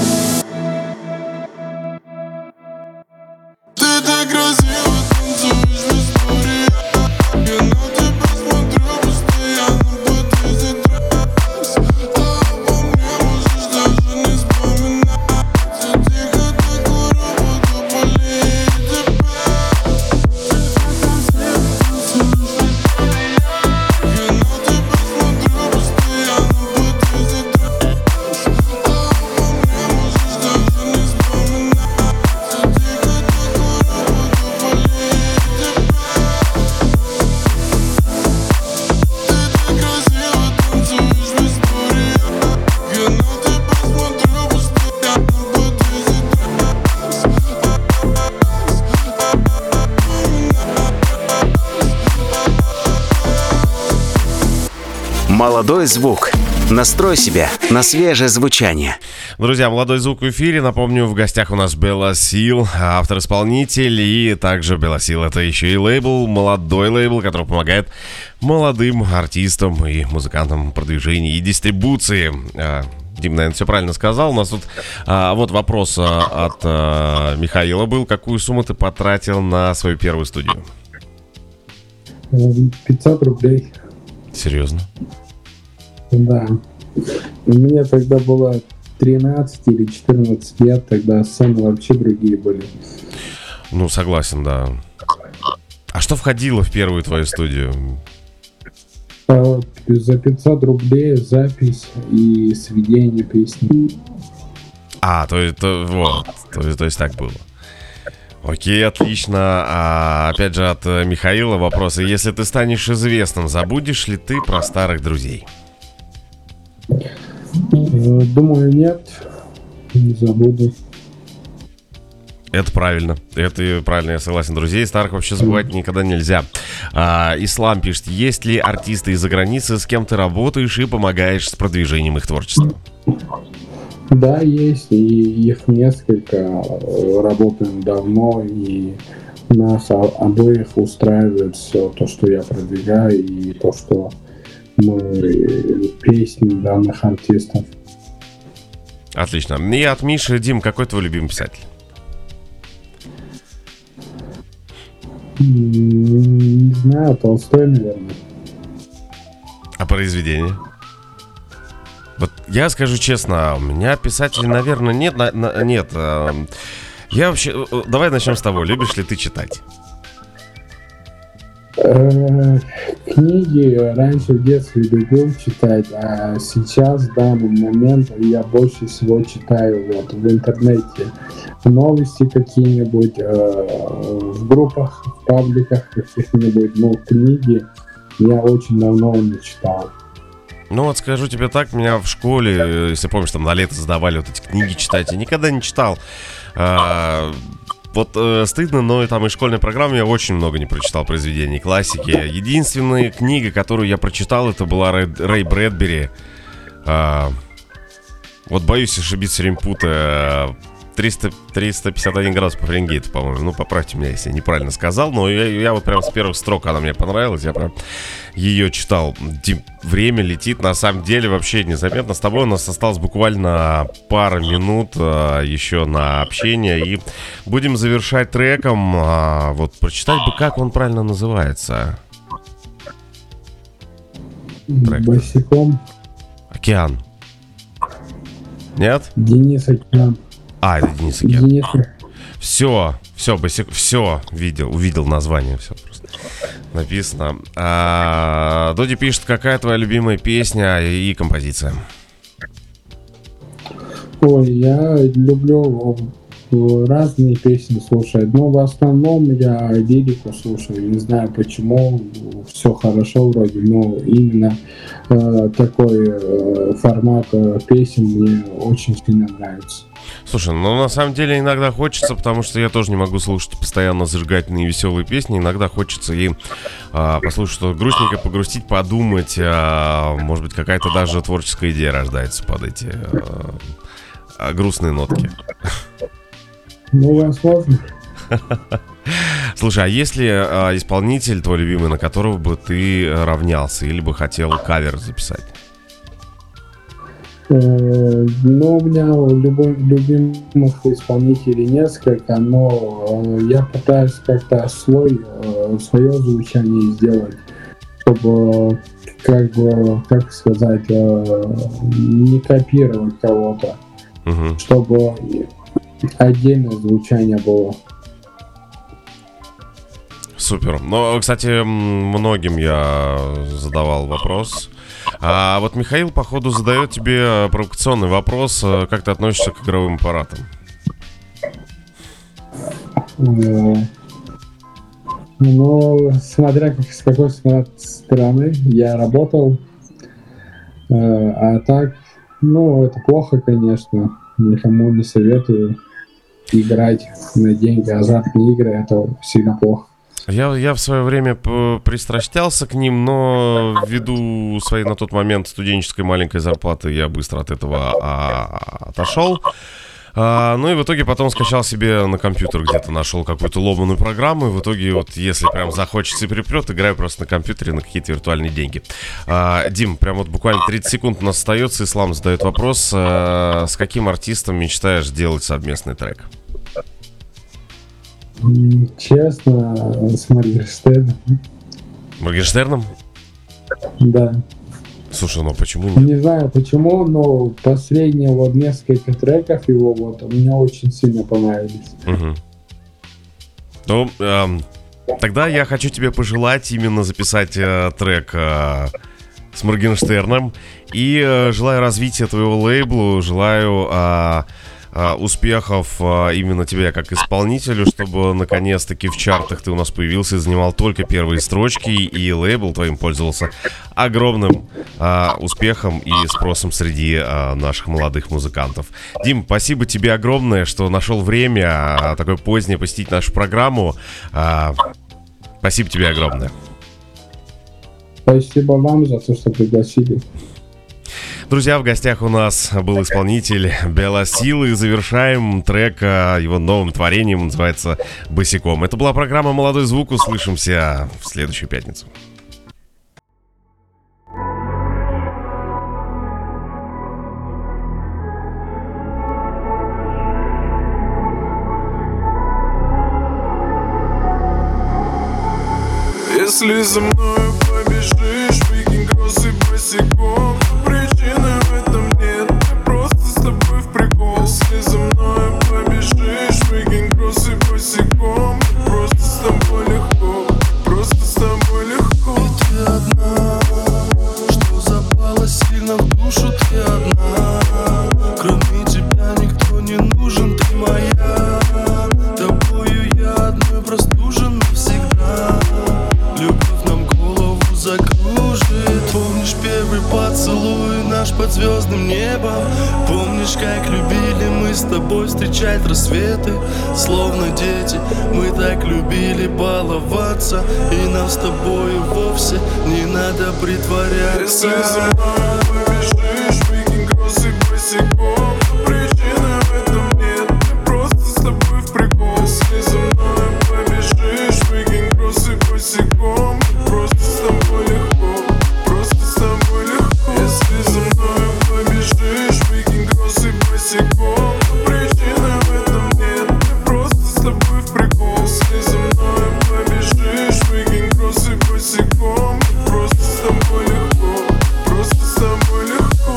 Молодой звук. Настрой себя на свежее звучание. Друзья, «Молодой звук» в эфире. Напомню, в гостях у нас Белосил, автор-исполнитель. И также Белосил — это еще и лейбл, молодой лейбл, который помогает молодым артистам и музыкантам в продвижении и дистрибуции. Дим, наверное, все правильно сказал. У нас тут вот вопрос от Михаила был. Какую сумму ты потратил на свою первую студию? 500 рублей. Серьезно? Да. Мне тогда было 13 или 14 лет, тогда сцены вообще другие были. Ну, согласен, да. А что входило в первую твою студию? За 500 рублей запись и сведение песни. А, то есть, вот, то есть так было. Окей, отлично. Опять же, от Михаила вопросы. Если ты станешь известным, забудешь ли ты про старых друзей? Думаю, нет. Не забуду. Это правильно. Это правильно, я согласен. Друзей старых вообще забывать никогда нельзя. Ислам пишет. Есть ли артисты из-за границы, с кем ты работаешь и помогаешь с продвижением их творчества? Да, есть, и их несколько, работаем давно, и нас обоих устраивает все то, что я продвигаю, и то, что мы песни данных артистов. Отлично. И от Миши. Дим, какой твой любимый писатель? Не знаю, Толстой, наверное. А произведение? Вот я скажу честно, у меня писателей, наверное, нет. Нет. Я вообще... Давай начнем с того. Любишь ли ты читать? Книги раньше в детстве любил читать, а сейчас, в данный момент, я больше всего читаю вот в интернете. Новости какие-нибудь, в группах, в пабликах каких-нибудь, но книги я очень давно не читал. Ну вот скажу тебе так, меня в школе, если помнишь, там на лето задавали вот эти книги читать, я никогда не читал. Стыдно, но и там из школьной программы я очень много не прочитал произведений классики. Единственная книга, которую я прочитал, это была Рэй Брэдбери. Вот боюсь ошибиться, время путаю. 351 градус по Фаренгейту, по-моему. Ну, поправьте меня, если я неправильно сказал. Но я вот прям с первых строк она мне понравилась. Я прям ее читал. Время летит, на самом деле, вообще незаметно. С тобой у нас осталось буквально пару минут еще на общение. И будем завершать треком. Вот, прочитать бы, как он правильно называется. Трек. Босиком. Океан. Нет? Денис Океан. А, это Денис Океан. Все, босик, все, увидел название, все просто написано. Доди пишет, какая твоя любимая песня и композиция? Ой, я люблю разные песни слушать, но в основном я лирику слушаю, не знаю почему, все хорошо вроде, но именно такой формат песен мне очень сильно нравится. Слушай, ну на самом деле иногда хочется, потому что я тоже не могу слушать постоянно зажигательные веселые песни. Иногда хочется и послушать что-то грустненькое, погрустить, подумать. Может быть, какая-то даже творческая идея рождается под эти грустные нотки. Ну, вам сложно. Слушай, а если исполнитель твой любимый, на которого бы ты равнялся или бы хотел кавер записать? Ну, у меня любимых исполнителей несколько, но я пытаюсь как-то свое звучание сделать, чтобы, как сказать, не копировать кого-то, чтобы отдельное звучание было. Супер. Ну, кстати, многим я задавал вопрос. А вот Михаил, походу, задает тебе провокационный вопрос. Как ты относишься к игровым аппаратам? Ну, смотря с какой стороны я работал. А так, ну, это плохо, конечно. Никому не советую играть на деньги. Азартные игры — это всегда плохо. Я в свое время пристрастился к ним, но ввиду своей на тот момент студенческой маленькой зарплаты я быстро от этого отошел. Ну и в итоге потом скачал себе на компьютер, где-то нашел какую-то ломаную программу. И в итоге вот если прям захочется и припрет, играю просто на компьютере на какие-то виртуальные деньги. Дим, прям вот буквально 30 секунд у нас остается. Ислам задает вопрос, с каким артистом мечтаешь делать совместный трек? Честно, с Моргенштерном. Моргенштерном? Да. Слушай, ну почему нет? Не знаю почему, но последние вот несколько треков его вот мне очень сильно понравились. Угу. Ну, тогда я хочу тебе пожелать именно записать трек с Моргенштерном. И желаю развития твоего лейбла, желаю... успехов именно тебе как исполнителю, чтобы наконец-таки в чартах ты у нас появился и занимал только первые строчки, и лейбл твоим пользовался огромным успехом и спросом среди наших молодых музыкантов. Дим, спасибо тебе огромное, что нашел время такое позднее посетить нашу программу. Спасибо тебе огромное. Спасибо вам за то, что пригласили. Друзья, в гостях у нас был исполнитель Белосил, и завершаем трек его новым творением, он называется «Босиком». Это была программа «Молодой звук». Услышимся в следующую пятницу. Если за мною побежишь, беги грозы босиком. Под звездным небом, помнишь, как любили мы с тобой встречать рассветы, словно дети, мы так любили баловаться, и нам с тобой вовсе не надо притворяться. Если за мной побежишь, беги грозы босиком. Причины в этом нет, ты просто с тобой в прикол. Если за мной побежишь, беги грозы босиком. Просто с тобой легко, просто с тобой легко. Если за мною побежишь, беги грозы босиком. Причины в этом нет, ты просто с тобой в прикол. Если за мною побежишь, беги грозы босиком. Просто с тобой легко, просто с тобой легко.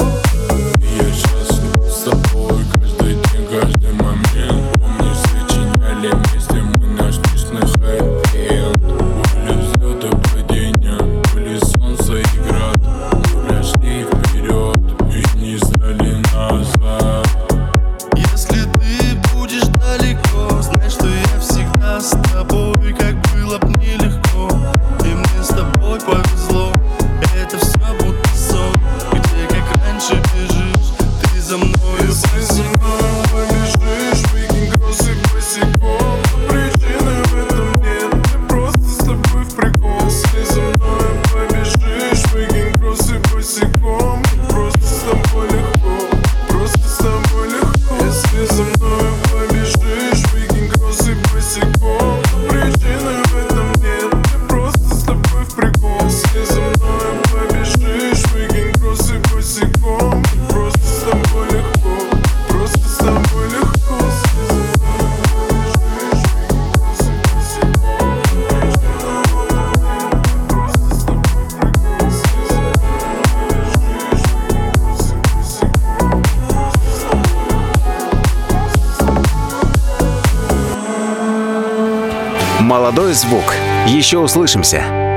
«Молодой звук». Еще услышимся.